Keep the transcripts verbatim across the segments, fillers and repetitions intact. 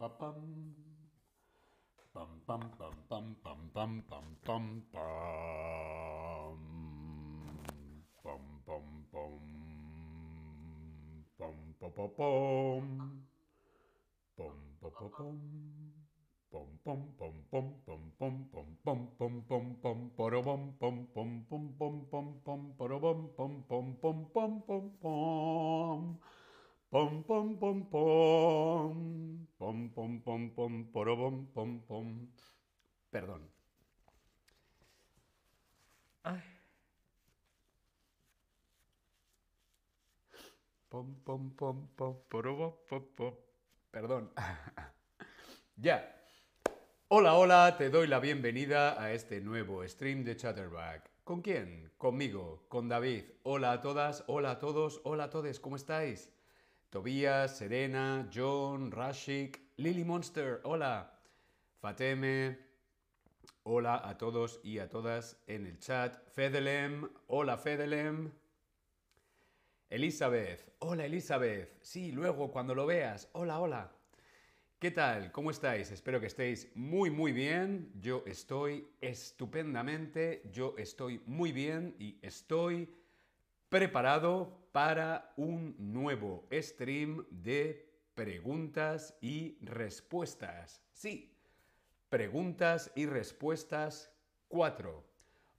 pa, pam. Pam, pam, pam, pam, pam, pam, pam, pam, pam. Pam, pam, pam. Pam, pa, pa, pam. Pam, pa, pa, pam. Pom pom pom pom pom pom pom pom pom pom pom porobom pom pom pom pom pom pom porobom pom pom pom pom pom pom pom pom pom pom pom pom pom pom porobom pom pom. Perdón. Ay. Pom pom pom pom porobom pom pom. Perdón. Ya. Hola, hola, te doy la bienvenida a este nuevo stream de Chatterbag. ¿Con quién? Conmigo, con David. Hola a todas, hola a todos, hola a todes, ¿cómo estáis? Tobías, Serena, John, Rashik, Lily Monster, hola. Fateme, hola a todos y a todas en el chat. Fedelem, hola Fedelem. Elizabeth, hola Elizabeth. Sí, luego cuando lo veas, hola, hola. ¿Qué tal? ¿Cómo estáis? Espero que estéis muy, muy bien. Yo estoy estupendamente, yo estoy muy bien y estoy preparado para un nuevo stream de preguntas y respuestas. Sí, preguntas y respuestas cuatro.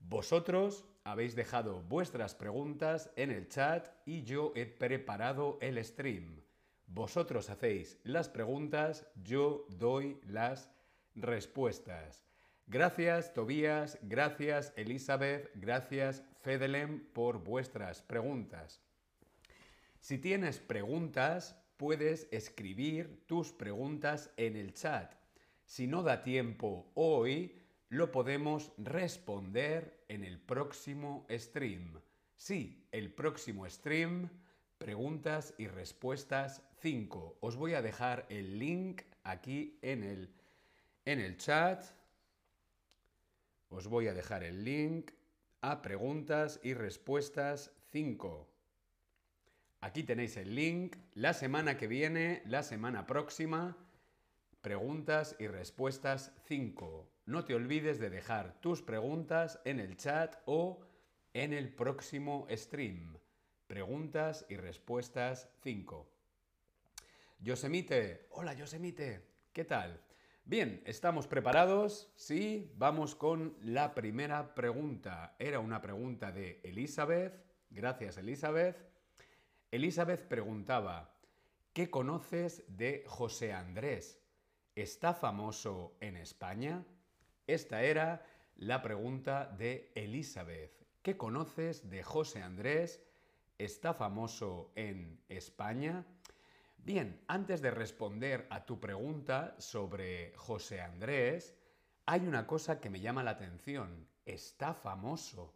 Vosotros habéis dejado vuestras preguntas en el chat y yo he preparado el stream. Vosotros hacéis las preguntas, yo doy las respuestas. Gracias, Tobías, gracias, Elizabeth, gracias, Fedelem, por vuestras preguntas. Si tienes preguntas, puedes escribir tus preguntas en el chat. Si no da tiempo hoy, lo podemos responder en el próximo stream. Sí, el próximo stream, preguntas y respuestas cinco. Os voy a dejar el link aquí en el, en el chat. Os voy a dejar el link a preguntas y respuestas cinco. Aquí tenéis el link. La semana que viene, la semana próxima, preguntas y respuestas cinco. No te olvides de dejar tus preguntas en el chat o en el próximo stream. Preguntas y respuestas cinco. Yosemite, hola Yosemite, ¿qué tal? Bien, ¿estamos preparados? Sí, vamos con la primera pregunta. Era una pregunta de Elizabeth. Gracias, Elizabeth. Elizabeth preguntaba, ¿qué conoces de José Andrés? ¿Está famoso en España? Esta era la pregunta de Elizabeth. ¿Qué conoces de José Andrés? ¿Está famoso en España? Bien, antes de responder a tu pregunta sobre José Andrés, hay una cosa que me llama la atención. Está famoso.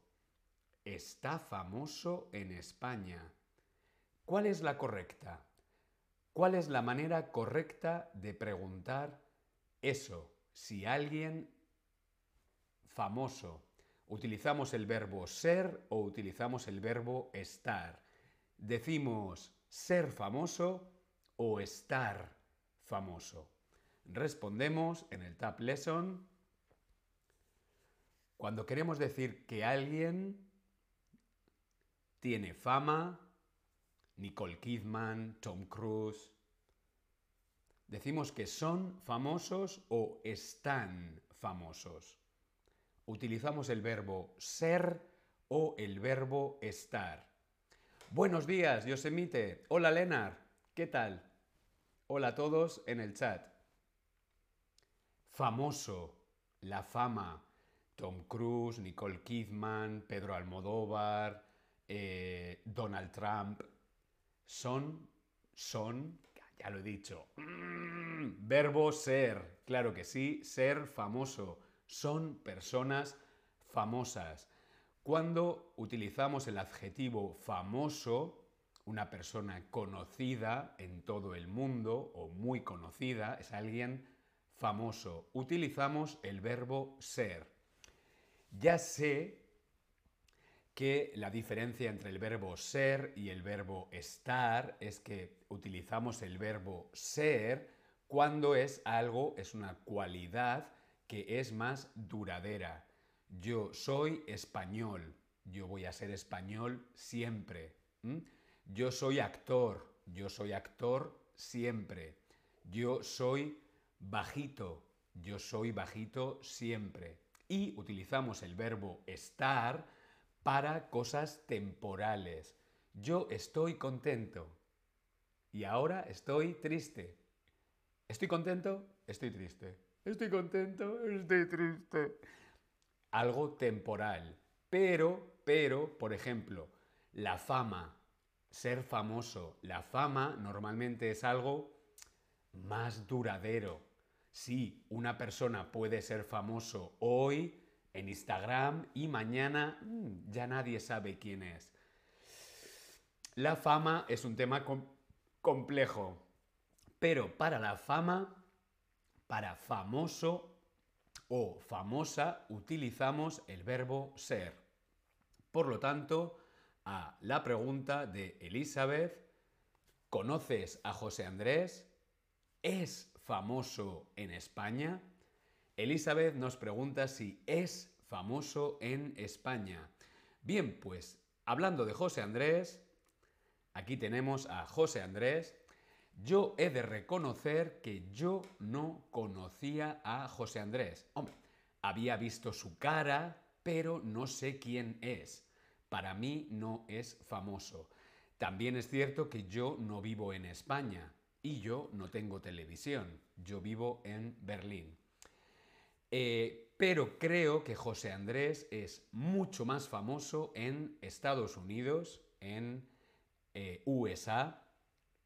Está famoso en España. ¿Cuál es la correcta? ¿Cuál es la manera correcta de preguntar eso? Si alguien famoso. Utilizamos el verbo ser o utilizamos el verbo estar. Decimos ser famoso o estar famoso. Respondemos en el Tab Lesson. Cuando queremos decir que alguien tiene fama, Nicole Kidman, Tom Cruise, decimos que son famosos o están famosos. Utilizamos el verbo ser o el verbo estar. Buenos días, Yosemite. Hola, Lenar. ¿Qué tal? Hola a todos en el chat. Famoso, la fama. Tom Cruise, Nicole Kidman, Pedro Almodóvar, eh, Donald Trump. Son, son, ya lo he dicho. Mm, verbo ser. Claro que sí, ser famoso. Son personas famosas. Cuando utilizamos el adjetivo famoso, una persona conocida en todo el mundo o muy conocida, es alguien famoso, utilizamos el verbo ser. Ya sé que la diferencia entre el verbo ser y el verbo estar es que utilizamos el verbo ser cuando es algo, es una cualidad que es más duradera. Yo soy español, yo voy a ser español siempre. ¿Mm? Yo soy actor, yo soy actor siempre. Yo soy bajito, yo soy bajito siempre. Y utilizamos el verbo estar para cosas temporales. Yo estoy contento y ahora estoy triste. Estoy contento, estoy triste. Estoy contento, estoy triste. Algo temporal. Pero, pero, por ejemplo, la fama, ser famoso. La fama normalmente es algo más duradero. Sí, una persona puede ser famoso hoy en Instagram y mañana mmm, ya nadie sabe quién es. La fama es un tema com- complejo. Pero para la fama, para famoso o famosa, utilizamos el verbo ser. Por lo tanto, a la pregunta de Elizabeth, ¿conoces a José Andrés? ¿Es famoso en España? Elizabeth nos pregunta si es famoso en España. Bien, pues hablando de José Andrés, aquí tenemos a José Andrés. Yo he de reconocer que yo no conocía a José Andrés. Hombre, había visto su cara, pero no sé quién es. Para mí no es famoso. También es cierto que yo no vivo en España y yo no tengo televisión. Yo vivo en Berlín. Eh, pero creo que José Andrés es mucho más famoso en Estados Unidos, en eh, U S A,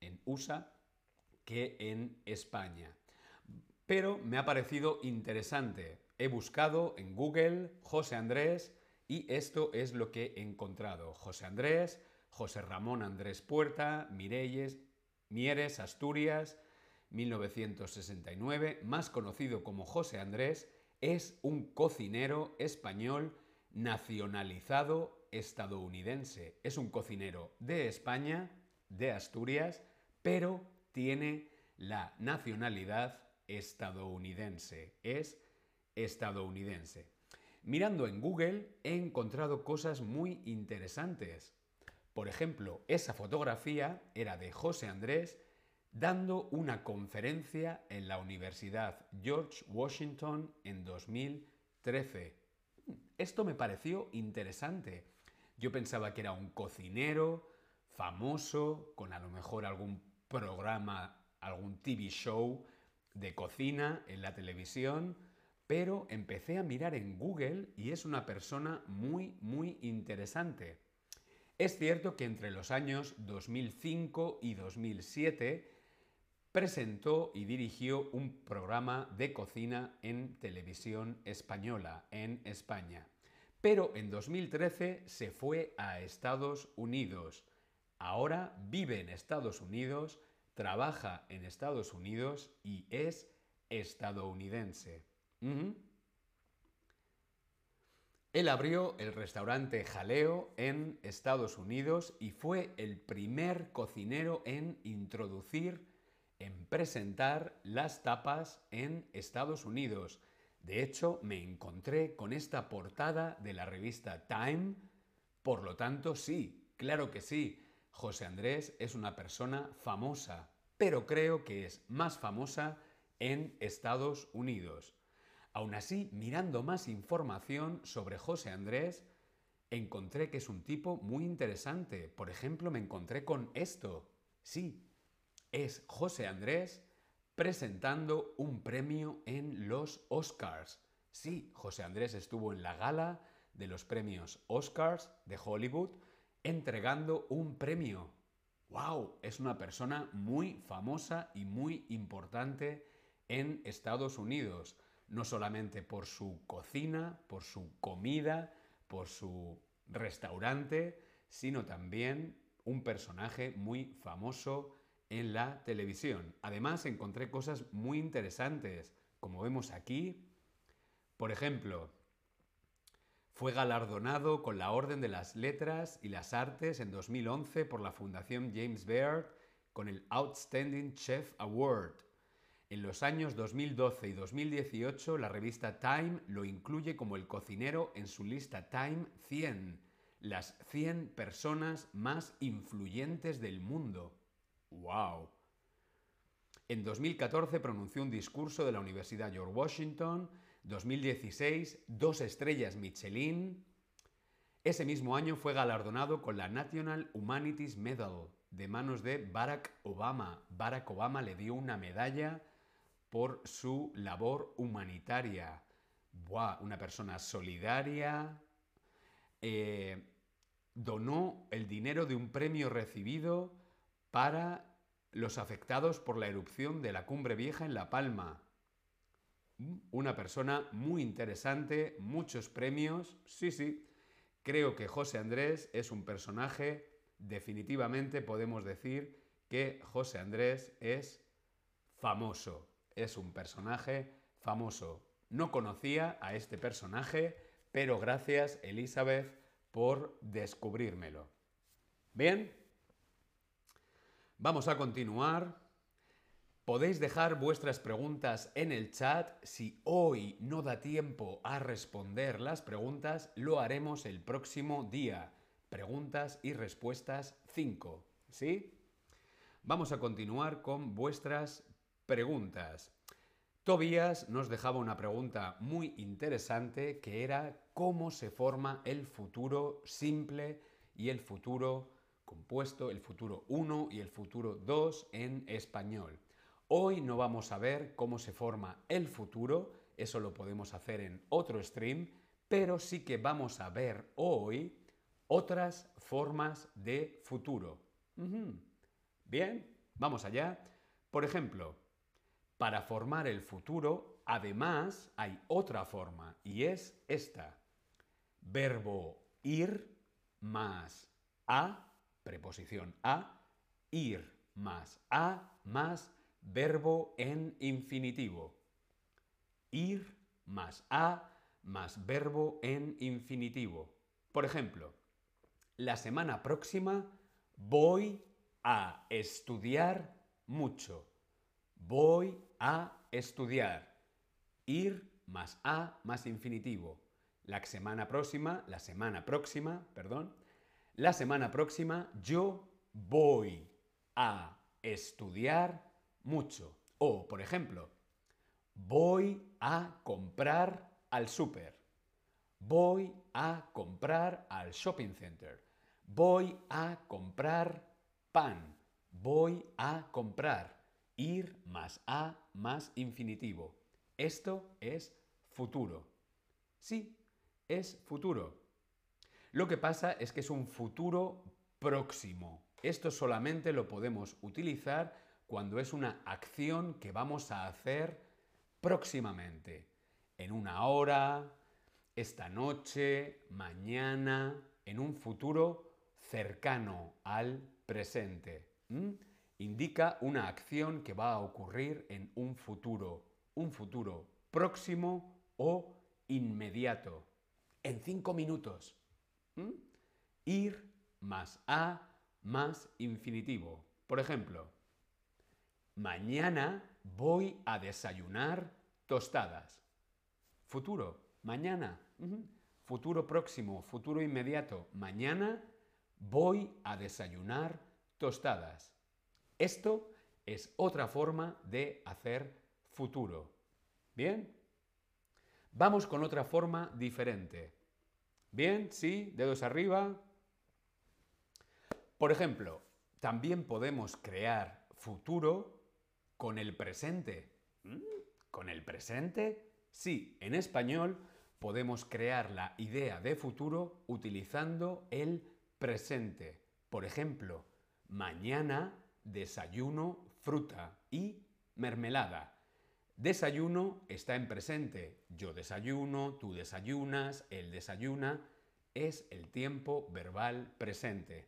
en U S A, que en España. Pero me ha parecido interesante. He buscado en Google José Andrés y esto es lo que he encontrado. José Andrés, José Ramón Andrés Puerta, Mireyes, Mieres, Asturias, mil novecientos sesenta y nueve, más conocido como José Andrés, es un cocinero español nacionalizado estadounidense. Es un cocinero de España, de Asturias, pero tiene la nacionalidad estadounidense, es estadounidense. Mirando en Google he encontrado cosas muy interesantes. Por ejemplo, esa fotografía era de José Andrés dando una conferencia en la Universidad George Washington en dos mil trece. Esto me pareció interesante. Yo pensaba que era un cocinero famoso, con a lo mejor algún programa, algún T V show de cocina en la televisión, pero empecé a mirar en Google y es una persona muy, muy interesante. Es cierto que entre los años dos mil cinco y dos mil siete presentó y dirigió un programa de cocina en televisión española, en España. Pero en dos mil trece se fue a Estados Unidos. Ahora vive en Estados Unidos, trabaja en Estados Unidos y es estadounidense. ¿Mm? Él abrió el restaurante Jaleo en Estados Unidos y fue el primer cocinero en introducir, en presentar las tapas en Estados Unidos. De hecho, me encontré con esta portada de la revista Time. Por lo tanto, sí, claro que sí. José Andrés es una persona famosa, pero creo que es más famosa en Estados Unidos. Aún así, mirando más información sobre José Andrés, encontré que es un tipo muy interesante. Por ejemplo, me encontré con esto. Sí, es José Andrés presentando un premio en los Oscars. Sí, José Andrés estuvo en la gala de los premios Oscars de Hollywood, entregando un premio. ¡Wow! Es una persona muy famosa y muy importante en Estados Unidos. No solamente por su cocina, por su comida, por su restaurante, sino también un personaje muy famoso en la televisión. Además, encontré cosas muy interesantes. Como vemos aquí, por ejemplo, fue galardonado con la Orden de las Letras y las Artes en dos mil once por la Fundación James Beard con el Outstanding Chef Award. En los años dos mil doce y dos mil dieciocho, la revista Time lo incluye como el cocinero en su lista Time cien, las cien personas más influyentes del mundo. ¡Wow! En dos mil catorce pronunció un discurso de la Universidad George Washington, dos mil dieciséis, dos estrellas Michelin. Ese mismo año fue galardonado con la National Humanities Medal de manos de Barack Obama. Barack Obama le dio una medalla por su labor humanitaria. ¡Buah! Una persona solidaria. Eh, donó el dinero de un premio recibido para los afectados por la erupción de la Cumbre Vieja en La Palma. Una persona muy interesante, muchos premios. Sí, sí, creo que José Andrés es un personaje, definitivamente podemos decir que José Andrés es famoso. Es un personaje famoso. No conocía a este personaje, pero gracias, Elizabeth, por descubrírmelo. Bien, vamos a continuar. Podéis dejar vuestras preguntas en el chat. Si hoy no da tiempo a responder las preguntas, lo haremos el próximo día. Preguntas y respuestas cinco, ¿sí? Vamos a continuar con vuestras preguntas. Tobías nos dejaba una pregunta muy interesante que era ¿cómo se forma el futuro simple y el futuro compuesto, el futuro uno y el futuro dos en español? Hoy no vamos a ver cómo se forma el futuro, eso lo podemos hacer en otro stream, pero sí que vamos a ver hoy otras formas de futuro. Uh-huh. Bien, vamos allá. Por ejemplo, para formar el futuro, además, hay otra forma y es esta. Verbo ir más a, preposición a, ir más a más verbo en infinitivo. Ir más a más verbo en infinitivo. Por ejemplo, la semana próxima voy a estudiar mucho. Voy a estudiar. Ir más a más infinitivo. La semana próxima, la semana próxima, perdón. La semana próxima yo voy a estudiar mucho. O, por ejemplo, voy a comprar al súper. Voy a comprar al shopping center. Voy a comprar pan. Voy a comprar. Ir más a más infinitivo. Esto es futuro. Sí, es futuro. Lo que pasa es que es un futuro próximo. Esto solamente lo podemos utilizar cuando es una acción que vamos a hacer próximamente. En una hora, esta noche, mañana, en un futuro cercano al presente. ¿Mm? Indica una acción que va a ocurrir en un futuro, un futuro próximo o inmediato. En cinco minutos. ¿Mm? Ir más a más infinitivo. Por ejemplo, mañana voy a desayunar tostadas. Futuro, mañana. ¿Mm? Futuro próximo, futuro inmediato. Mañana voy a desayunar tostadas. Esto es otra forma de hacer futuro. ¿Bien? Vamos con otra forma diferente. ¿Bien? ¿Sí? Dedos arriba. Por ejemplo, también podemos crear futuro con el presente. ¿Con el presente? Sí, en español podemos crear la idea de futuro utilizando el presente. Por ejemplo, mañana desayuno fruta y mermelada. Desayuno está en presente. Yo desayuno, tú desayunas, él desayuna. Es el tiempo verbal presente.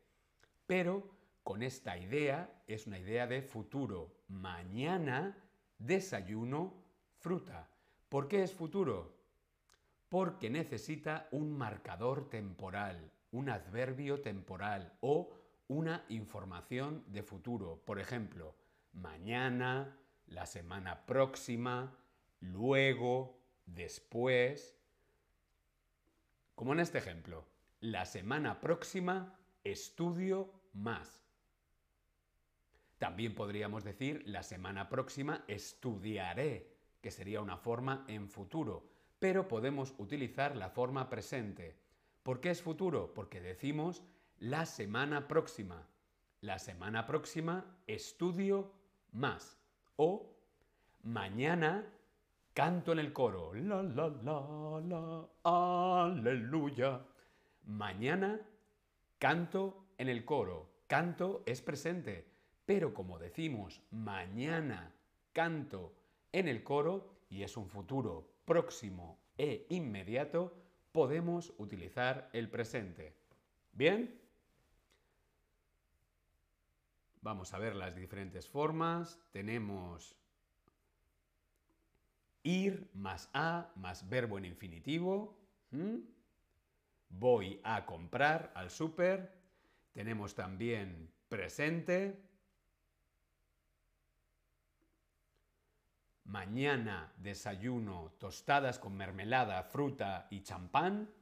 Pero con esta idea es una idea de futuro. Mañana desayuno fruta. ¿Por qué es futuro? Porque necesita un marcador temporal, un adverbio temporal o una información de futuro. Por ejemplo, mañana, la semana próxima, luego, después. Como en este ejemplo, la semana próxima estudio más. También podríamos decir la semana próxima estudiaré, que sería una forma en futuro, pero podemos utilizar la forma presente. ¿Por qué es futuro? Porque decimos la semana próxima. La semana próxima estudio más. O mañana canto en el coro. La, la, la, la, aleluya. Mañana canto en el coro. Canto es presente. Pero como decimos mañana canto en el coro y es un futuro próximo e inmediato, podemos utilizar el presente. ¿Bien? Vamos a ver las diferentes formas. Tenemos ir más a más verbo en infinitivo. ¿Mm? Voy a comprar al súper. Tenemos también presente. Mañana desayuno tostadas con mermelada, fruta y champán.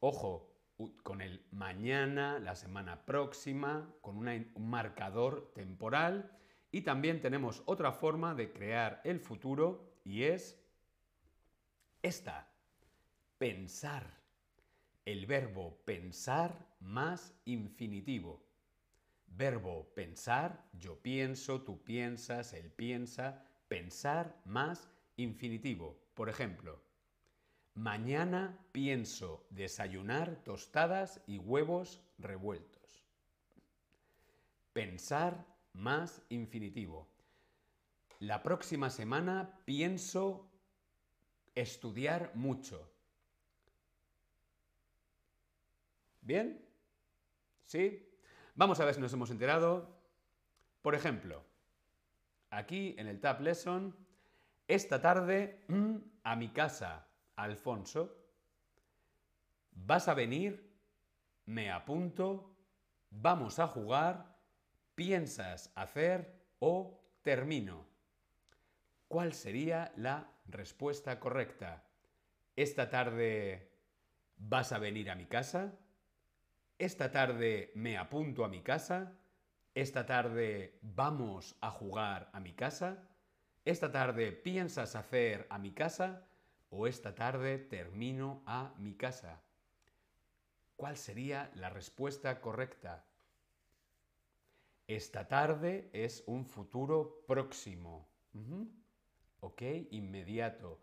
Ojo, con el mañana, la semana próxima, con una, un marcador temporal. Y también tenemos otra forma de crear el futuro y es esta, pensar. El verbo pensar más infinitivo. Verbo pensar, yo pienso, tú piensas, él piensa. Pensar más infinitivo. Por ejemplo, mañana pienso desayunar tostadas y huevos revueltos. Pensar más infinitivo. La próxima semana pienso estudiar mucho. ¿Bien? ¿Sí? Vamos a ver si nos hemos enterado. Por ejemplo, aquí, en el Tab Lesson, esta tarde, mm, a mi casa, Alfonso. Vas a venir, me apunto, vamos a jugar, piensas hacer o termino. ¿Cuál sería la respuesta correcta? Esta tarde, ¿vas a venir a mi casa? Esta tarde, ¿me apunto a mi casa? Esta tarde vamos a jugar a mi casa. Esta tarde piensas hacer a mi casa. O esta tarde termino a mi casa. ¿Cuál sería la respuesta correcta? Esta tarde es un futuro próximo. Uh-huh. Ok, inmediato.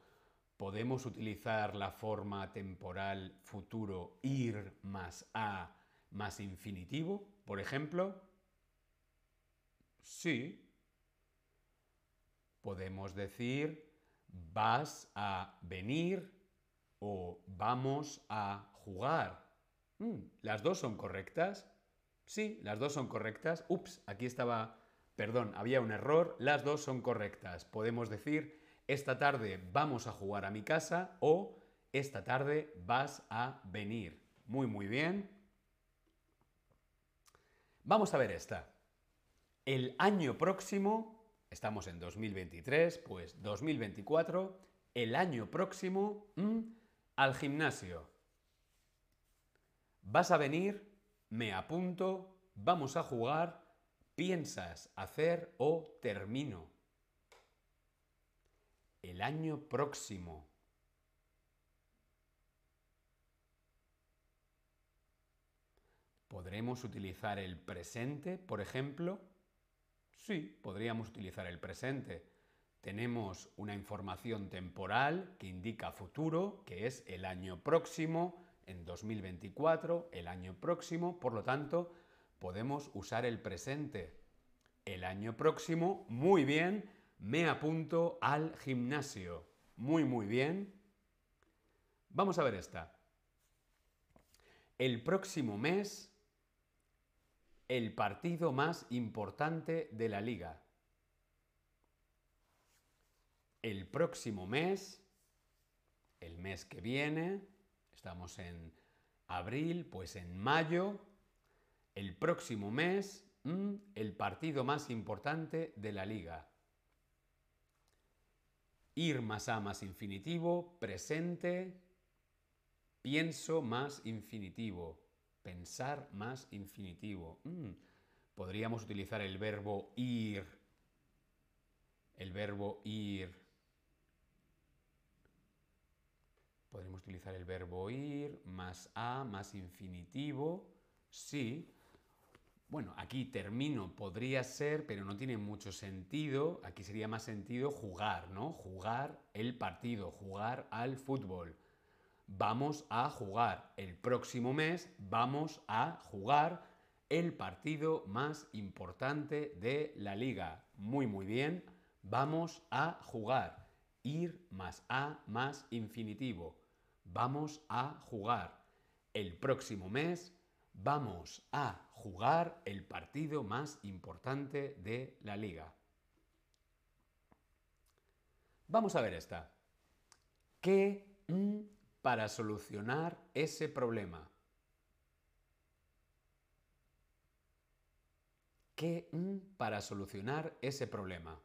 Podemos utilizar la forma temporal futuro ir más a más infinitivo, por ejemplo. Sí. Podemos decir vas a venir o vamos a jugar. Mm, ¿las dos son correctas? Sí, las dos son correctas. Ups, aquí estaba, perdón, había un error. Las dos son correctas. Podemos decir esta tarde vamos a jugar a mi casa o esta tarde vas a venir. Muy, muy bien. Vamos a ver esta. El año próximo, estamos en dos mil veintitrés, pues dos mil veinticuatro, el año próximo, mm, al gimnasio. Vas a venir, me apunto, vamos a jugar, piensas hacer o termino. El año próximo. Podremos utilizar el presente, por ejemplo. Sí, podríamos utilizar el presente. Tenemos una información temporal que indica futuro, que es el año próximo, en dos mil veinticuatro, el año próximo. Por lo tanto, podemos usar el presente. El año próximo, muy bien, me apunto al gimnasio. Muy, muy bien. Vamos a ver esta. El próximo mes, el partido más importante de la liga. El próximo mes, el mes que viene, estamos en abril, pues en mayo. El próximo mes, el partido más importante de la liga. Ir más a más infinitivo, presente, pienso más infinitivo, pensar más infinitivo. Mm. Podríamos utilizar el verbo ir, el verbo ir. Podríamos utilizar el verbo ir, más a, más infinitivo, sí. Bueno, aquí termino, podría ser, pero no tiene mucho sentido. Aquí sería más sentido jugar, ¿no? Jugar el partido, jugar al fútbol. Vamos a jugar. El próximo mes vamos a jugar el partido más importante de la liga. Muy, muy bien. Vamos a jugar. Ir más a más infinitivo. Vamos a jugar. El próximo mes vamos a jugar el partido más importante de la liga. Vamos a ver esta. ¿Qué para solucionar ese problema? ¿Qué para solucionar ese problema?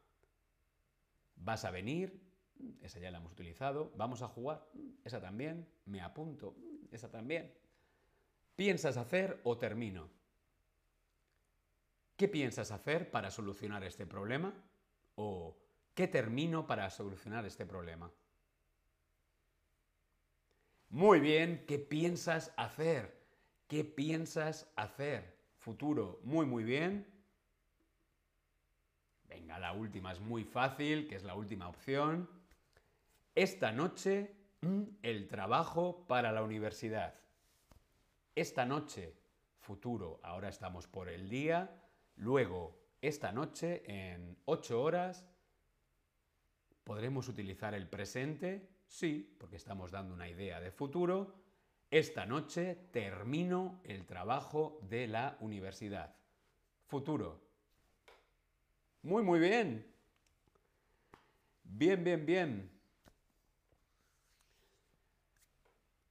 ¿Vas a venir? Esa ya la hemos utilizado. ¿Vamos a jugar? Esa también. Me apunto. Esa también. ¿Piensas hacer o termino? ¿Qué piensas hacer para solucionar este problema? ¿O qué termino para solucionar este problema? Muy bien, ¿qué piensas hacer? ¿Qué piensas hacer? Futuro, muy, muy bien. Venga, la última es muy fácil, que es la última opción. Esta noche, el trabajo para la universidad. Esta noche, futuro, ahora estamos por el día, luego, esta noche, en ocho horas, ¿podremos utilizar el presente? Sí, porque estamos dando una idea de futuro. Esta noche termino el trabajo de la universidad. Futuro. Muy, muy bien. Bien, bien, bien.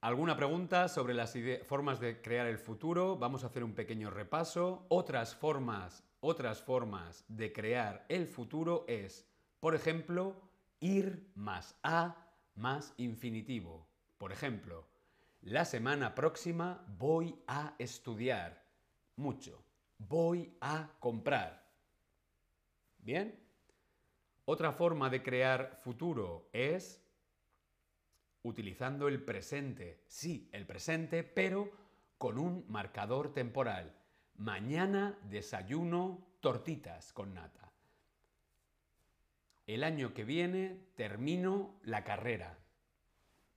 ¿Alguna pregunta sobre las formas de crear el futuro? Vamos a hacer un pequeño repaso. Otras formas, otras formas de crear el futuro es, por ejemplo, ir más a más infinitivo. Por ejemplo, la semana próxima voy a estudiar mucho. Voy a comprar. ¿Bien? Otra forma de crear futuro es utilizando el presente, sí, el presente, pero con un marcador temporal. Mañana desayuno tortitas con nata. El año que viene termino la carrera.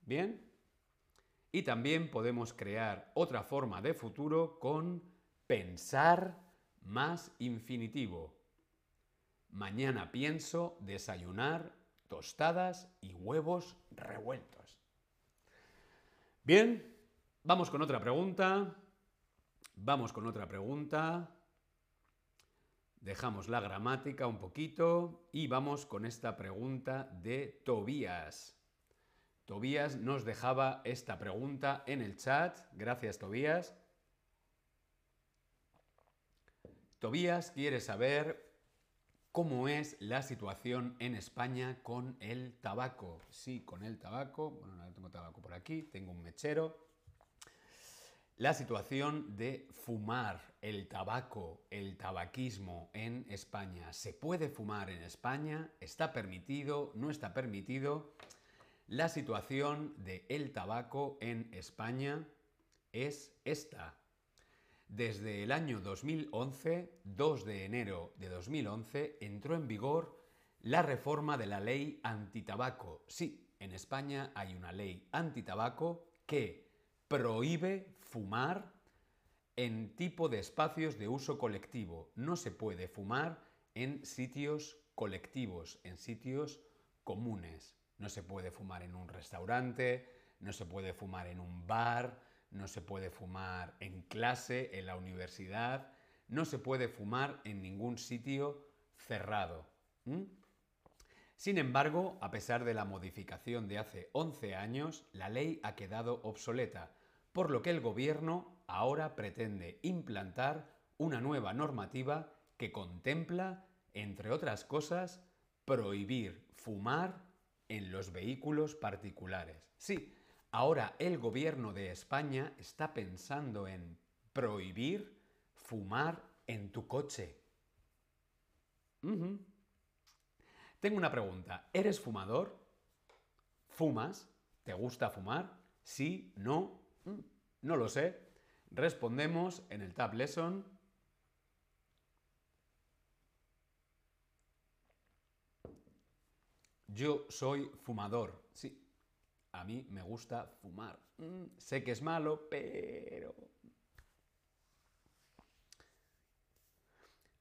¿Bien? Y también podemos crear otra forma de futuro con pensar más infinitivo. Mañana pienso desayunar tostadas y huevos revueltos. Bien, vamos con otra pregunta. Vamos con otra pregunta. Dejamos la gramática un poquito y vamos con esta pregunta de Tobías. Tobías nos dejaba esta pregunta en el chat. Gracias, Tobías. Tobías quiere saber ¿cómo es la situación en España con el tabaco? Sí, con el tabaco. Bueno, no tengo tabaco por aquí, tengo un mechero. La situación de fumar, el tabaco, el tabaquismo en España. ¿Se puede fumar en España? ¿Está permitido? ¿No está permitido? La situación del tabaco en España es esta. Desde el año dos mil once, dos de enero de dos mil once, entró en vigor la reforma de la ley antitabaco. Sí, en España hay una ley antitabaco que prohíbe fumar en tipo de espacios de uso colectivo. No se puede fumar en sitios colectivos, en sitios comunes. No se puede fumar en un restaurante, no se puede fumar en un bar. No se puede fumar en clase, en la universidad, no se puede fumar en ningún sitio cerrado. ¿Mm? Sin embargo, a pesar de la modificación de hace once años, la ley ha quedado obsoleta, por lo que el gobierno ahora pretende implantar una nueva normativa que contempla, entre otras cosas, prohibir fumar en los vehículos particulares. Sí, ahora el gobierno de España está pensando en prohibir fumar en tu coche. Uh-huh. Tengo una pregunta. ¿Eres fumador? ¿Fumas? ¿Te gusta fumar? ¿Sí? ¿No? Mm, no lo sé. Respondemos en el Tab Lesson. Yo soy fumador. Sí, a mí me gusta fumar. Mm, sé que es malo, pero...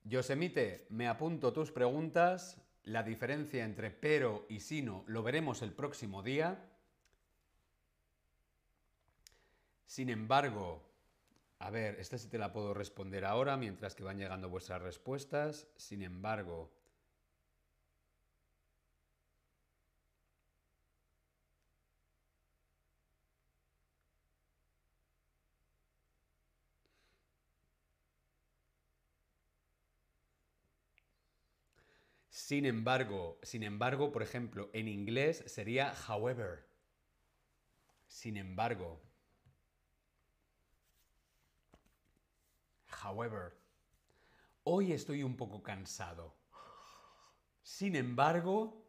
Yosemite, me apunto tus preguntas. La diferencia entre pero y sino lo veremos el próximo día. Sin embargo, a ver, esta sí te la puedo responder ahora mientras que van llegando vuestras respuestas. Sin embargo... Sin embargo, sin embargo, por ejemplo, en inglés sería however. Sin embargo. However. Hoy estoy un poco cansado. Sin embargo,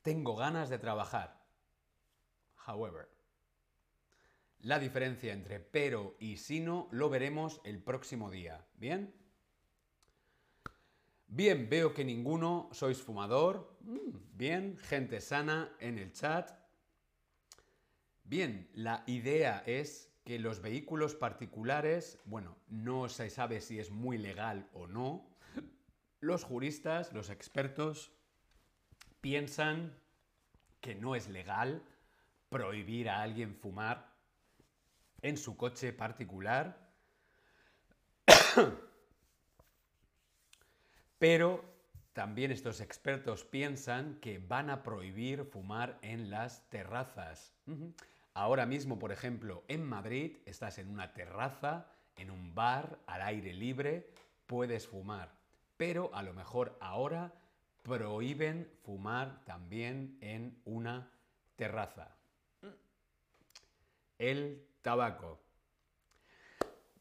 tengo ganas de trabajar. However. La diferencia entre pero y sino lo veremos el próximo día. ¿Bien? Bien, veo que ninguno sois fumador. Bien, gente sana en el chat. Bien, la idea es que los vehículos particulares, bueno, no se sabe si es muy legal o no. Los juristas, los expertos, piensan que no es legal prohibir a alguien fumar en su coche particular. Pero también estos expertos piensan que van a prohibir fumar en las terrazas. Uh-huh. Ahora mismo, por ejemplo, en Madrid estás en una terraza, en un bar, al aire libre, puedes fumar. Pero a lo mejor ahora prohíben fumar también en una terraza. El tabaco.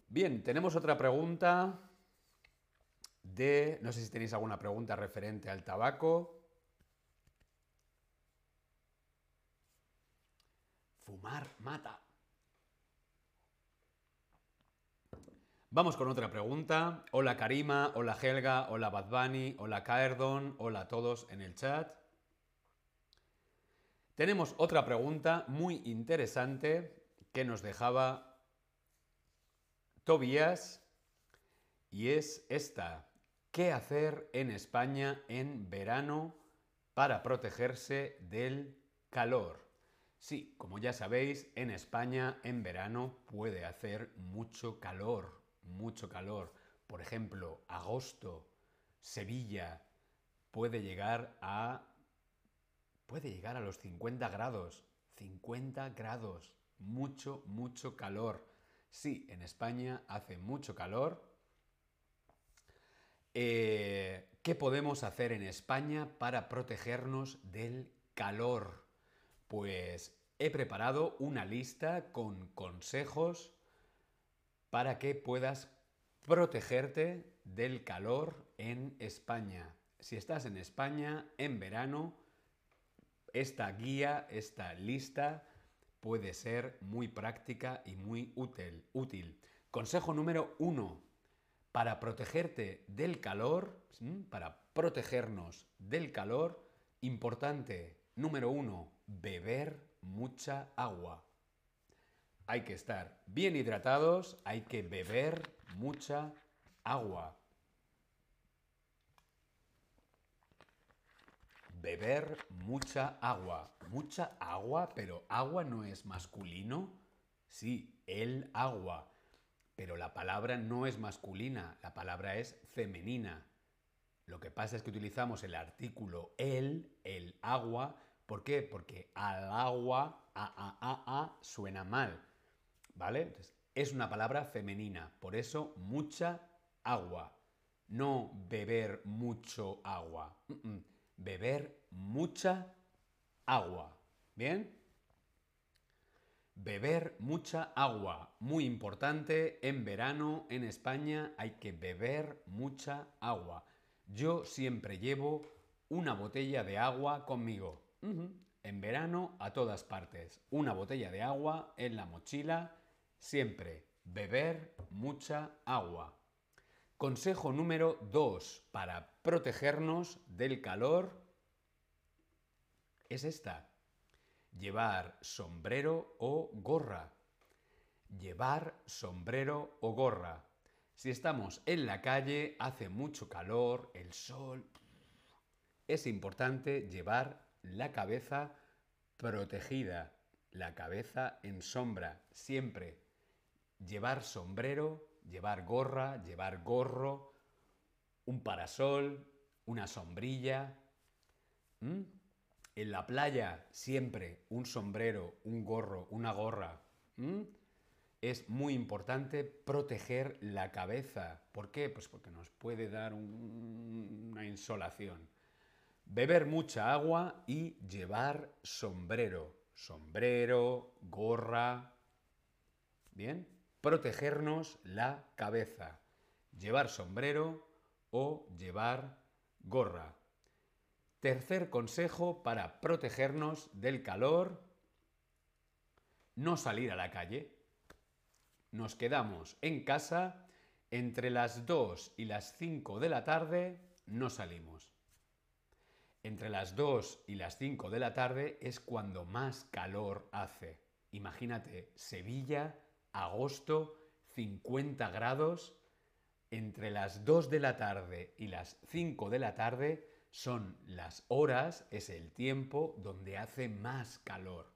Bien, tenemos otra pregunta. De, no sé si tenéis alguna pregunta referente al tabaco. Fumar mata. Vamos con otra pregunta. Hola Karima, hola Helga, hola Bad Bunny, hola Caerdon, hola a todos en el chat. Tenemos otra pregunta muy interesante que nos dejaba Tobías y es esta. ¿Qué hacer en España en verano para protegerse del calor? Sí, como ya sabéis, en España en verano puede hacer mucho calor, mucho calor. Por ejemplo, agosto, Sevilla, puede llegar a... puede llegar a los cincuenta grados. cincuenta grados. Mucho, mucho calor. Sí, en España hace mucho calor. Eh, ¿Qué podemos hacer en España para protegernos del calor? Pues he preparado una lista con consejos para que puedas protegerte del calor en España. Si estás en España en verano, esta guía, esta lista puede ser muy práctica y muy útil. útil. Consejo número uno. Para protegerte del calor, ¿sí? para protegernos del calor, importante, número uno, beber mucha agua. Hay que estar bien hidratados, hay que beber mucha agua. Beber mucha agua. Mucha agua, pero agua no es masculino. Sí, el agua. Pero la palabra no es masculina, la palabra es femenina. Lo que pasa es que utilizamos el artículo el, el agua. ¿Por qué? Porque al agua, a, a, a, a, suena mal. ¿Vale? Entonces, es una palabra femenina, por eso mucha agua. No beber mucho agua. Mm-mm. Beber mucha agua. ¿Bien? Beber mucha agua. Muy importante, en verano en España hay que beber mucha agua. Yo siempre llevo una botella de agua conmigo. Uh-huh. En verano a todas partes. Una botella de agua en la mochila siempre. Beber mucha agua. Consejo número dos para protegernos del calor es esta. Llevar sombrero o gorra. Llevar sombrero o gorra. Si estamos en la calle, hace mucho calor, el sol... Es importante llevar la cabeza protegida, la cabeza en sombra, siempre. Llevar sombrero, llevar gorra, llevar gorro, un parasol, una sombrilla. ¿Mm? En la playa, siempre un sombrero, un gorro, una gorra. ¿Mm? Es muy importante proteger la cabeza. ¿Por qué? Pues porque nos puede dar un, una insolación. Beber mucha agua y llevar sombrero. Sombrero, gorra... ¿Bien? Protegernos la cabeza. Llevar sombrero o llevar gorra. Tercer consejo para protegernos del calor. No salir a la calle. Nos quedamos en casa. Entre las dos y las cinco de la tarde no salimos. Entre las dos y las cinco de la tarde es cuando más calor hace. Imagínate, Sevilla, agosto, cincuenta grados. Entre las dos de la tarde y las cinco de la tarde son las horas, es el tiempo donde hace más calor.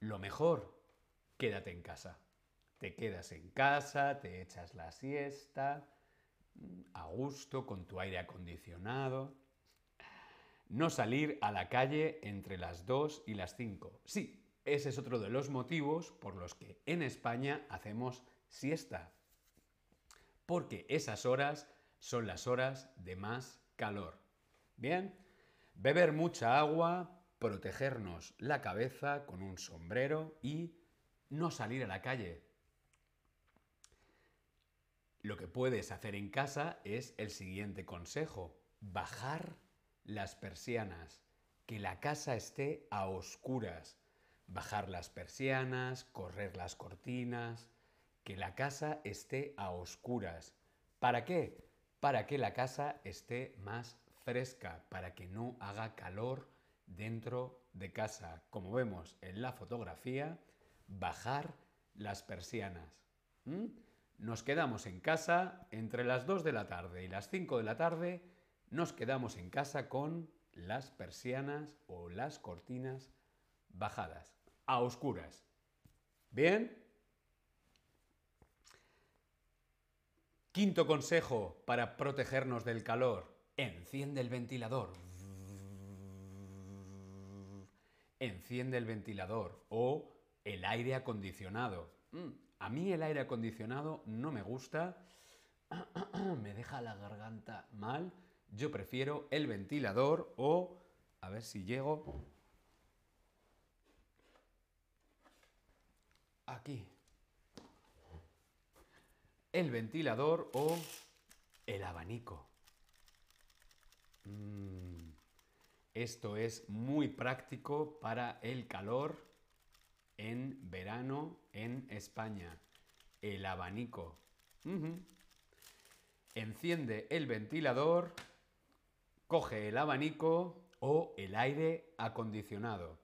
Lo mejor, quédate en casa. Te quedas en casa, te echas la siesta, a gusto, con tu aire acondicionado... No salir a la calle entre las dos y las cinco. Sí, ese es otro de los motivos por los que en España hacemos siesta. Porque esas horas son las horas de más calor. Bien, beber mucha agua, protegernos la cabeza con un sombrero y no salir a la calle. Lo que puedes hacer en casa es el siguiente consejo. Bajar las persianas, que la casa esté a oscuras. Bajar las persianas, correr las cortinas, que la casa esté a oscuras. ¿Para qué? Para que la casa esté más fresca, para que no haga calor dentro de casa. Como vemos en la fotografía, bajar las persianas. ¿Mm? Nos quedamos en casa entre las dos de la tarde y las cinco de la tarde. Nos quedamos en casa con las persianas o las cortinas bajadas, a oscuras. ¿Bien? Quinto consejo para protegernos del calor. Enciende el ventilador. Enciende el ventilador o el aire acondicionado. A mí el aire acondicionado no me gusta. Me deja la garganta mal. Yo prefiero el ventilador o... A ver si llego... Aquí. El ventilador o el abanico. Mm. Esto es muy práctico para el calor en verano en España. El abanico. Uh-huh. Enciende el ventilador... Coge el abanico o el aire acondicionado.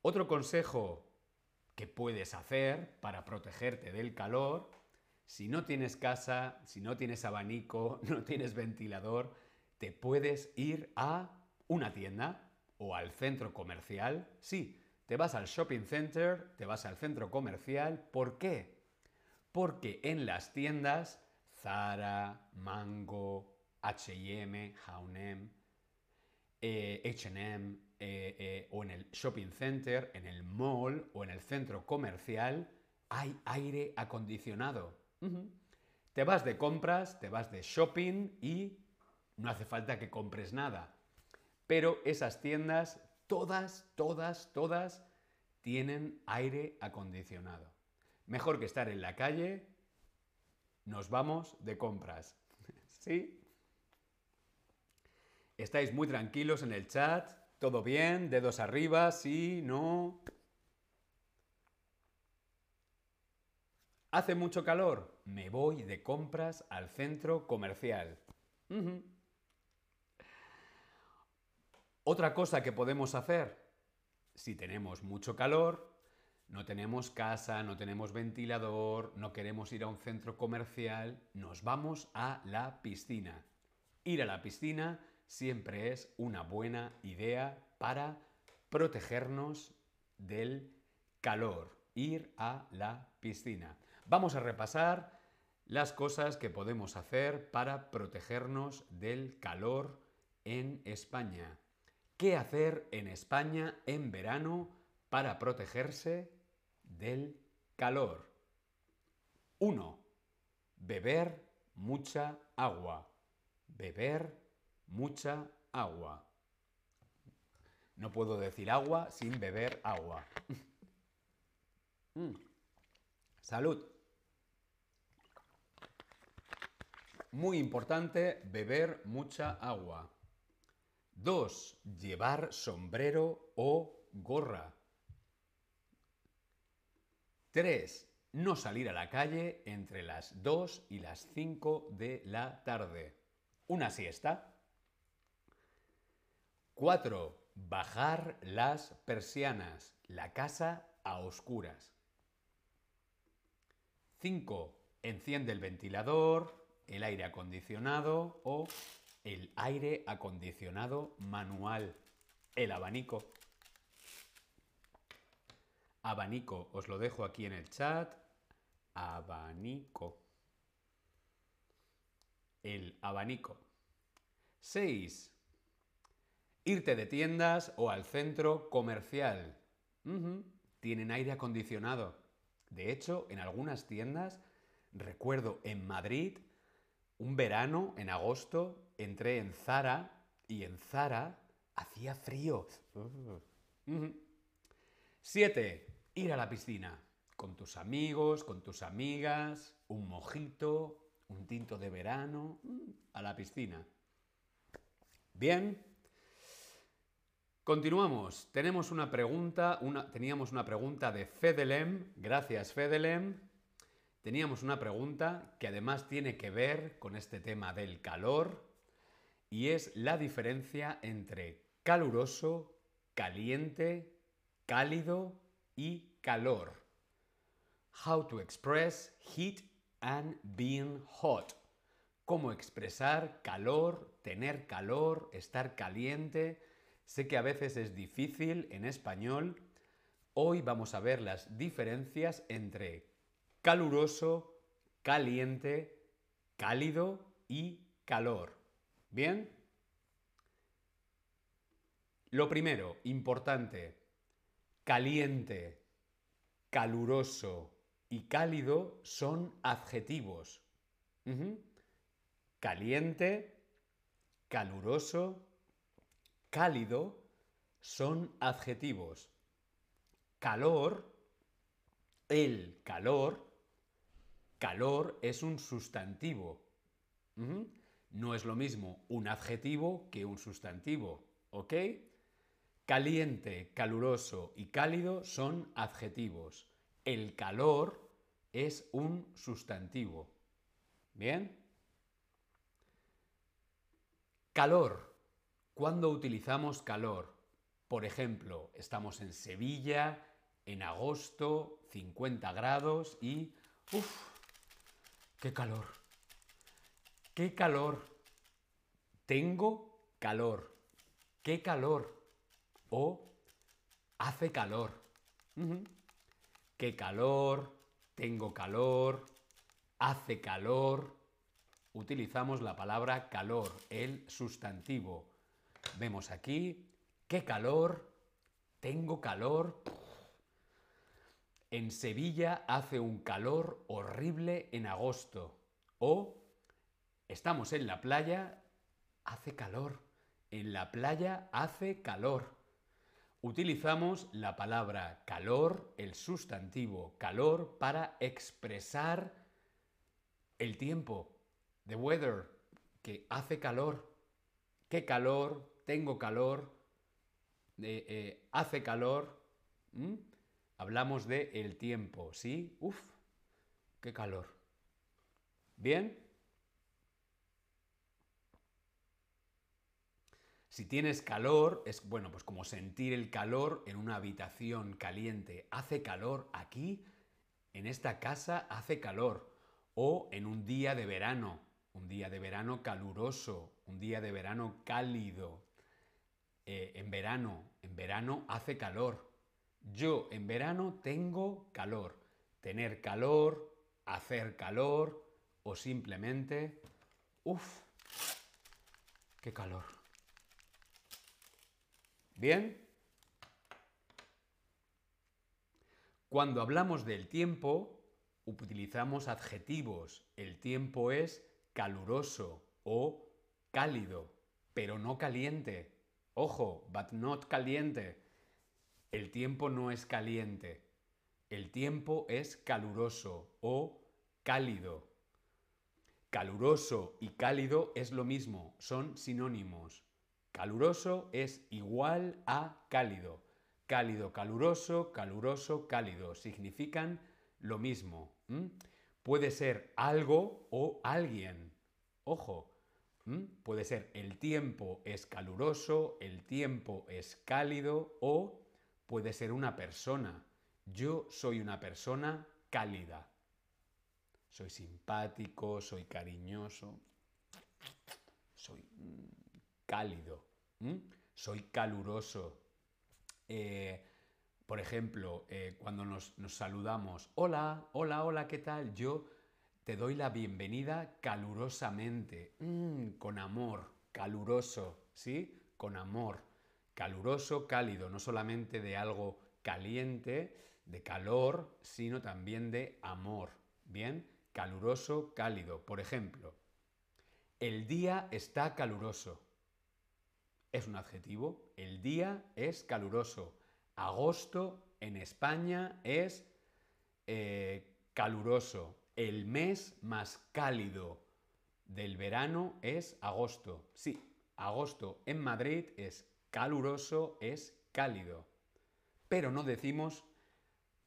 Otro consejo que puedes hacer para protegerte del calor, si no tienes casa, si no tienes abanico, no tienes ventilador, te puedes ir a una tienda o al centro comercial. Sí, te vas al shopping center, te vas al centro comercial. ¿Por qué? Porque en las tiendas Zara, Mango... H y M, H and M, eh, eh, eh, o en el shopping center, en el mall o en el centro comercial, hay aire acondicionado. Uh-huh. Te vas de compras, te vas de shopping y no hace falta que compres nada. Pero esas tiendas todas, todas, todas tienen aire acondicionado. Mejor que estar en la calle, nos vamos de compras. ¿Sí? Estáis muy tranquilos en el chat. ¿Todo bien? ¿Dedos arriba? ¿Sí? ¿No? ¿Hace mucho calor? Me voy de compras al centro comercial. Uh-huh. Otra cosa que podemos hacer, si tenemos mucho calor, no tenemos casa, no tenemos ventilador, no queremos ir a un centro comercial, nos vamos a la piscina. Ir a la piscina siempre es una buena idea para protegernos del calor. Ir a la piscina. Vamos a repasar las cosas que podemos hacer para protegernos del calor en España. ¿Qué hacer en España en verano para protegerse del calor? uno. Beber mucha agua. Beber mucha agua. No puedo decir agua sin beber agua. Mm. Salud. Muy importante beber mucha agua. dos. Llevar sombrero o gorra. tres. No salir a la calle entre las dos y las cinco de la tarde. Una siesta. cuatro. Bajar las persianas. La casa a oscuras. cinco. Enciende el ventilador, el aire acondicionado o el aire acondicionado manual, el abanico. Abanico, os lo dejo aquí en el chat. Abanico. El abanico. seis. Irte de tiendas o al centro comercial. Uh-huh. Tienen aire acondicionado. De hecho, en algunas tiendas, recuerdo en Madrid, un verano, en agosto, entré en Zara y en Zara hacía frío. siete. Ir a la piscina con tus amigos, con tus amigas, un mojito, un tinto de verano, a la piscina. Bien. Continuamos. Tenemos una pregunta, una, teníamos una pregunta de Fedelem. Gracias, Fedelem. Teníamos una pregunta que además tiene que ver con este tema del calor y es la diferencia entre caluroso, caliente, cálido y calor. How to express heat and being hot. Cómo expresar calor, tener calor, estar caliente. Sé que a veces es difícil en español. Hoy vamos a ver las diferencias entre caluroso, caliente, cálido y calor. ¿Bien? Lo primero, importante, caliente, caluroso y cálido son adjetivos. Uh-huh. Caliente, caluroso, cálido son adjetivos. Calor, el calor. Calor es un sustantivo. ¿Mm? No es lo mismo un adjetivo que un sustantivo, ¿ok? Caliente, caluroso y cálido son adjetivos. El calor es un sustantivo. ¿Bien? Calor. ¿Cuándo utilizamos calor? Por ejemplo, estamos en Sevilla, en agosto, cincuenta grados y... ¡Uf! ¡Qué calor! ¡Qué calor! Tengo calor. ¡Qué calor! O hace calor. Uh-huh. ¡Qué calor! Tengo calor. Hace calor. Utilizamos la palabra calor, el sustantivo. Vemos aquí. ¡Qué calor! Tengo calor. En Sevilla hace un calor horrible en agosto. O estamos en la playa, hace calor. En la playa hace calor. Utilizamos la palabra calor, el sustantivo calor, para expresar el tiempo, the weather, que hace calor. ¿Qué calor? Tengo calor. Eh, eh, hace calor. ¿Mm? Hablamos de el tiempo, ¿sí? Uf, qué calor. ¿Bien? Si tienes calor, es, bueno, pues como sentir el calor en una habitación caliente. Hace calor aquí, en esta casa hace calor. O en un día de verano, un día de verano caluroso, un día de verano cálido. Eh, en verano, en verano hace calor. Yo en verano tengo calor. Tener calor, hacer calor o simplemente... ¡Uf! ¡Qué calor! ¿Bien? Cuando hablamos del tiempo, utilizamos adjetivos. El tiempo es caluroso o cálido, pero no caliente. Ojo, but not caliente. El tiempo no es caliente. El tiempo es caluroso o cálido. Caluroso y cálido es lo mismo, son sinónimos. Caluroso es igual a cálido. Cálido, caluroso, caluroso, cálido. Significan lo mismo. ¿Mm? Puede ser algo o alguien. Ojo. ¿Mm? Puede ser el tiempo es caluroso, el tiempo es cálido o puede ser una persona. Yo soy una persona cálida. Soy simpático, soy cariñoso. Soy... cálido. ¿Mm? Soy caluroso. Eh, por ejemplo, eh, cuando nos, nos saludamos, hola, hola, hola, ¿qué tal? Yo te doy la bienvenida calurosamente, mm, con amor, caluroso, ¿sí? Con amor. Caluroso, cálido, no solamente de algo caliente, de calor, sino también de amor, ¿bien? Caluroso, cálido. Por ejemplo, el día está caluroso. Es un adjetivo. El día es caluroso. Agosto en España es eh, caluroso. El mes más cálido del verano es agosto. Sí, agosto en Madrid es caluroso, es cálido. Pero no decimos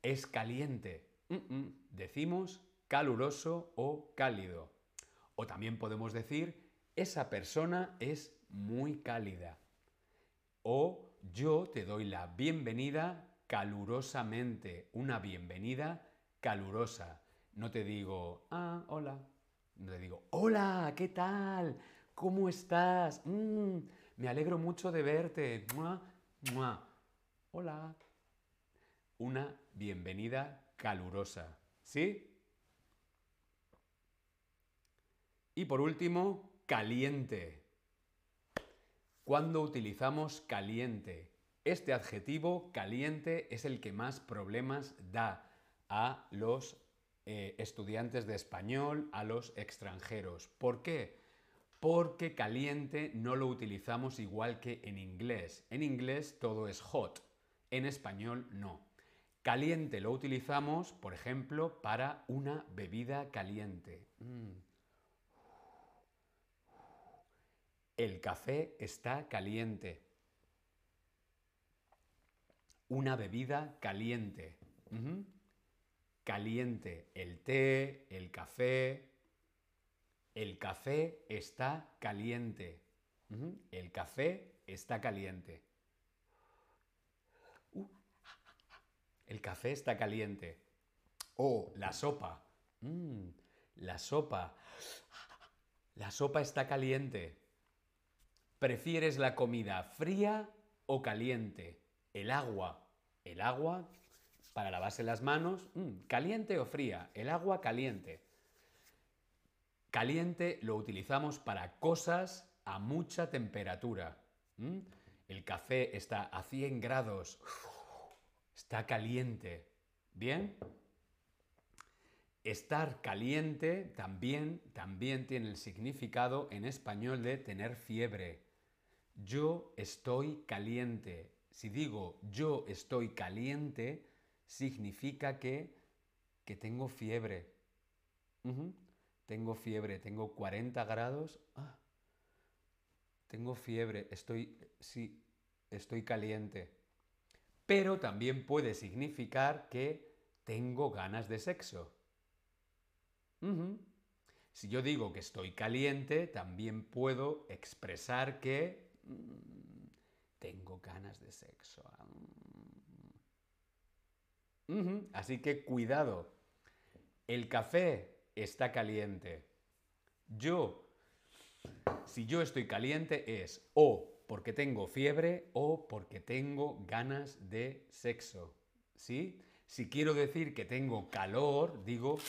es caliente. Mm-mm. Decimos caluroso o cálido. O también podemos decir esa persona es muy cálida. O yo te doy la bienvenida calurosamente. Una bienvenida calurosa. No te digo, ah, hola. No te digo, hola, ¿qué tal? ¿Cómo estás? Mm, me alegro mucho de verte. Mua, mua. Hola. Una bienvenida calurosa. ¿Sí? Y por último, caliente. Cuando utilizamos caliente, este adjetivo caliente es el que más problemas da a los eh, estudiantes de español, a los extranjeros. ¿Por qué? Porque caliente no lo utilizamos igual que en inglés. En inglés todo es hot, en español no. Caliente lo utilizamos, por ejemplo, para una bebida caliente. Mm. El café está caliente. Una bebida caliente. Uh-huh. Caliente. El té, el café. El café está caliente. Uh-huh. El café está caliente. Uh. El café está caliente. O la sopa. Mm. La sopa. La sopa está caliente. ¿Prefieres la comida fría o caliente? El agua. El agua para lavarse las manos. Mm, ¿caliente o fría? El agua caliente. Caliente lo utilizamos para cosas a mucha temperatura. Mm. El café está a cien grados. Está caliente. ¿Bien? Estar caliente también, también tiene el significado en español de tener fiebre. Yo estoy caliente. Si digo yo estoy caliente, significa que, que tengo fiebre. Uh-huh. Tengo fiebre, tengo cuarenta grados. Ah, tengo fiebre, estoy, sí, estoy caliente. Pero también puede significar que tengo ganas de sexo. Uh-huh. Si yo digo que estoy caliente, también puedo expresar que mm, tengo ganas de sexo. Uh-huh. Así que cuidado. El café está caliente. Yo, si yo estoy caliente es o porque tengo fiebre o porque tengo ganas de sexo. ¿Sí? Si quiero decir que tengo calor, digo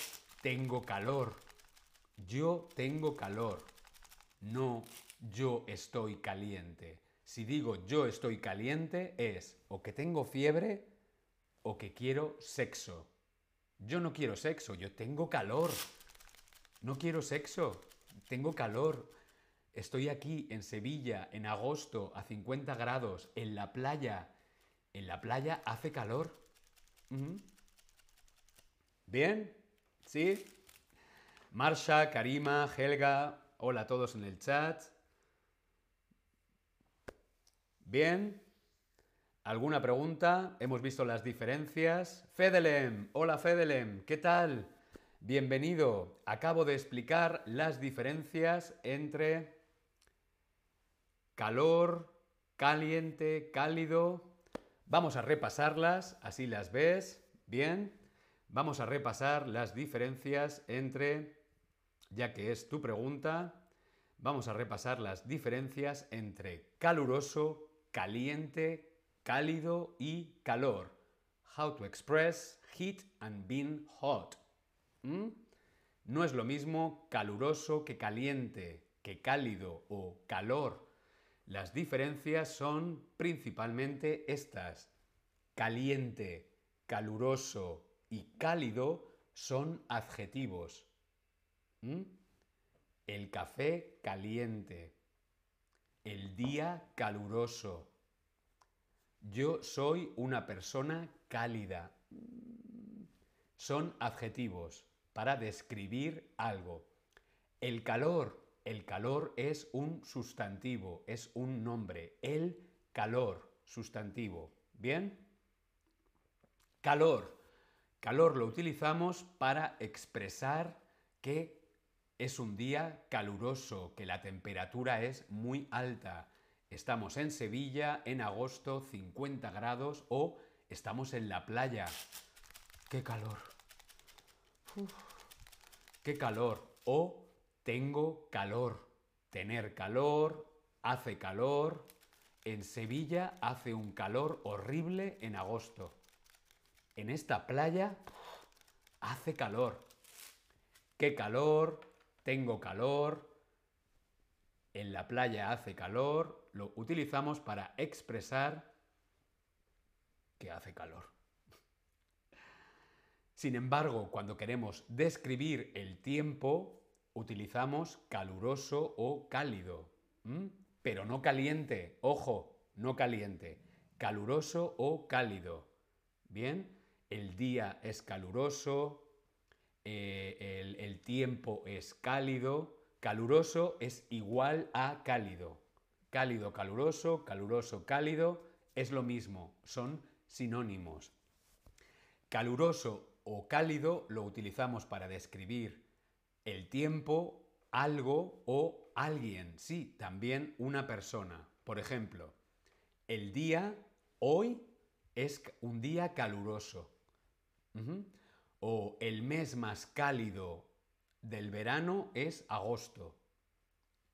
tengo calor. Yo tengo calor, no yo estoy caliente. Si digo yo estoy caliente es o que tengo fiebre o que quiero sexo. Yo no quiero sexo, yo tengo calor. No quiero sexo, tengo calor. Estoy aquí en Sevilla en agosto a cincuenta grados, en la playa. En la playa hace calor. ¿Bien? ¿Sí? Marsha, Karima, Helga, hola a todos en el chat. Bien. ¿Alguna pregunta? Hemos visto las diferencias. Fedelem, hola Fedelem, ¿qué tal? Bienvenido. Acabo de explicar las diferencias entre calor, caliente, cálido. Vamos a repasarlas, así las ves. Bien. Vamos a repasar las diferencias entre... Ya que es tu pregunta, vamos a repasar las diferencias entre caluroso, caliente, cálido y calor. How to express heat and being hot. ¿Mm? No es lo mismo caluroso que caliente, que cálido o calor. Las diferencias son principalmente estas. Caliente, caluroso y cálido son adjetivos. ¿Mm? El café caliente, el día caluroso, yo soy una persona cálida. Son adjetivos para describir algo. El calor, el calor es un sustantivo, es un nombre. El calor, sustantivo. ¿Bien? Calor. Calor lo utilizamos para expresar que es un día caluroso, que la temperatura es muy alta. Estamos en Sevilla en agosto, cincuenta grados, o estamos en la playa. ¡Qué calor! Uf, ¡qué calor! O tengo calor. Tener calor, hace calor. En Sevilla hace un calor horrible en agosto. En esta playa hace calor. ¡Qué calor! Tengo calor, en la playa hace calor, lo utilizamos para expresar que hace calor. Sin embargo, cuando queremos describir el tiempo, utilizamos caluroso o cálido, ¿Mm? Pero no caliente, ojo, no caliente, caluroso o cálido. Bien, el día es caluroso. Eh, el, el tiempo es cálido, caluroso es igual a cálido. Cálido, caluroso, caluroso, cálido, es lo mismo, son sinónimos. Caluroso o cálido lo utilizamos para describir el tiempo, algo o alguien, sí, también una persona. Por ejemplo, el día hoy es un día caluroso. Uh-huh. O el mes más cálido del verano es agosto.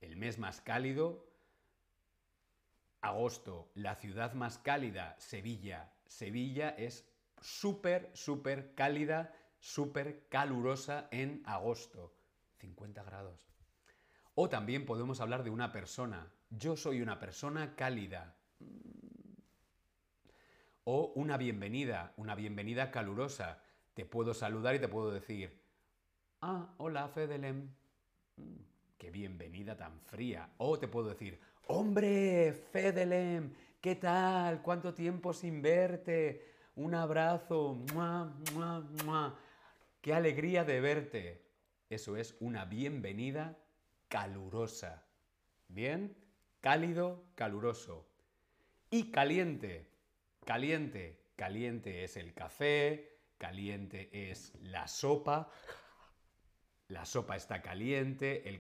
El mes más cálido, agosto. La ciudad más cálida, Sevilla. Sevilla es súper, súper cálida, súper calurosa en agosto. cincuenta grados. O también podemos hablar de una persona. Yo soy una persona cálida. O una bienvenida, una bienvenida calurosa. Te puedo saludar y te puedo decir, ah, hola, Fedelem. Mm, qué bienvenida tan fría. O te puedo decir, hombre, Fedelem, ¿Qué tal? ¿Cuánto tiempo sin verte? Un abrazo. ¡Mua, mua, mua! ¡Qué alegría de verte! Eso es una bienvenida calurosa. ¿Bien? Cálido, caluroso. Y caliente. Caliente. Caliente es el café, caliente es la sopa. La sopa está caliente, el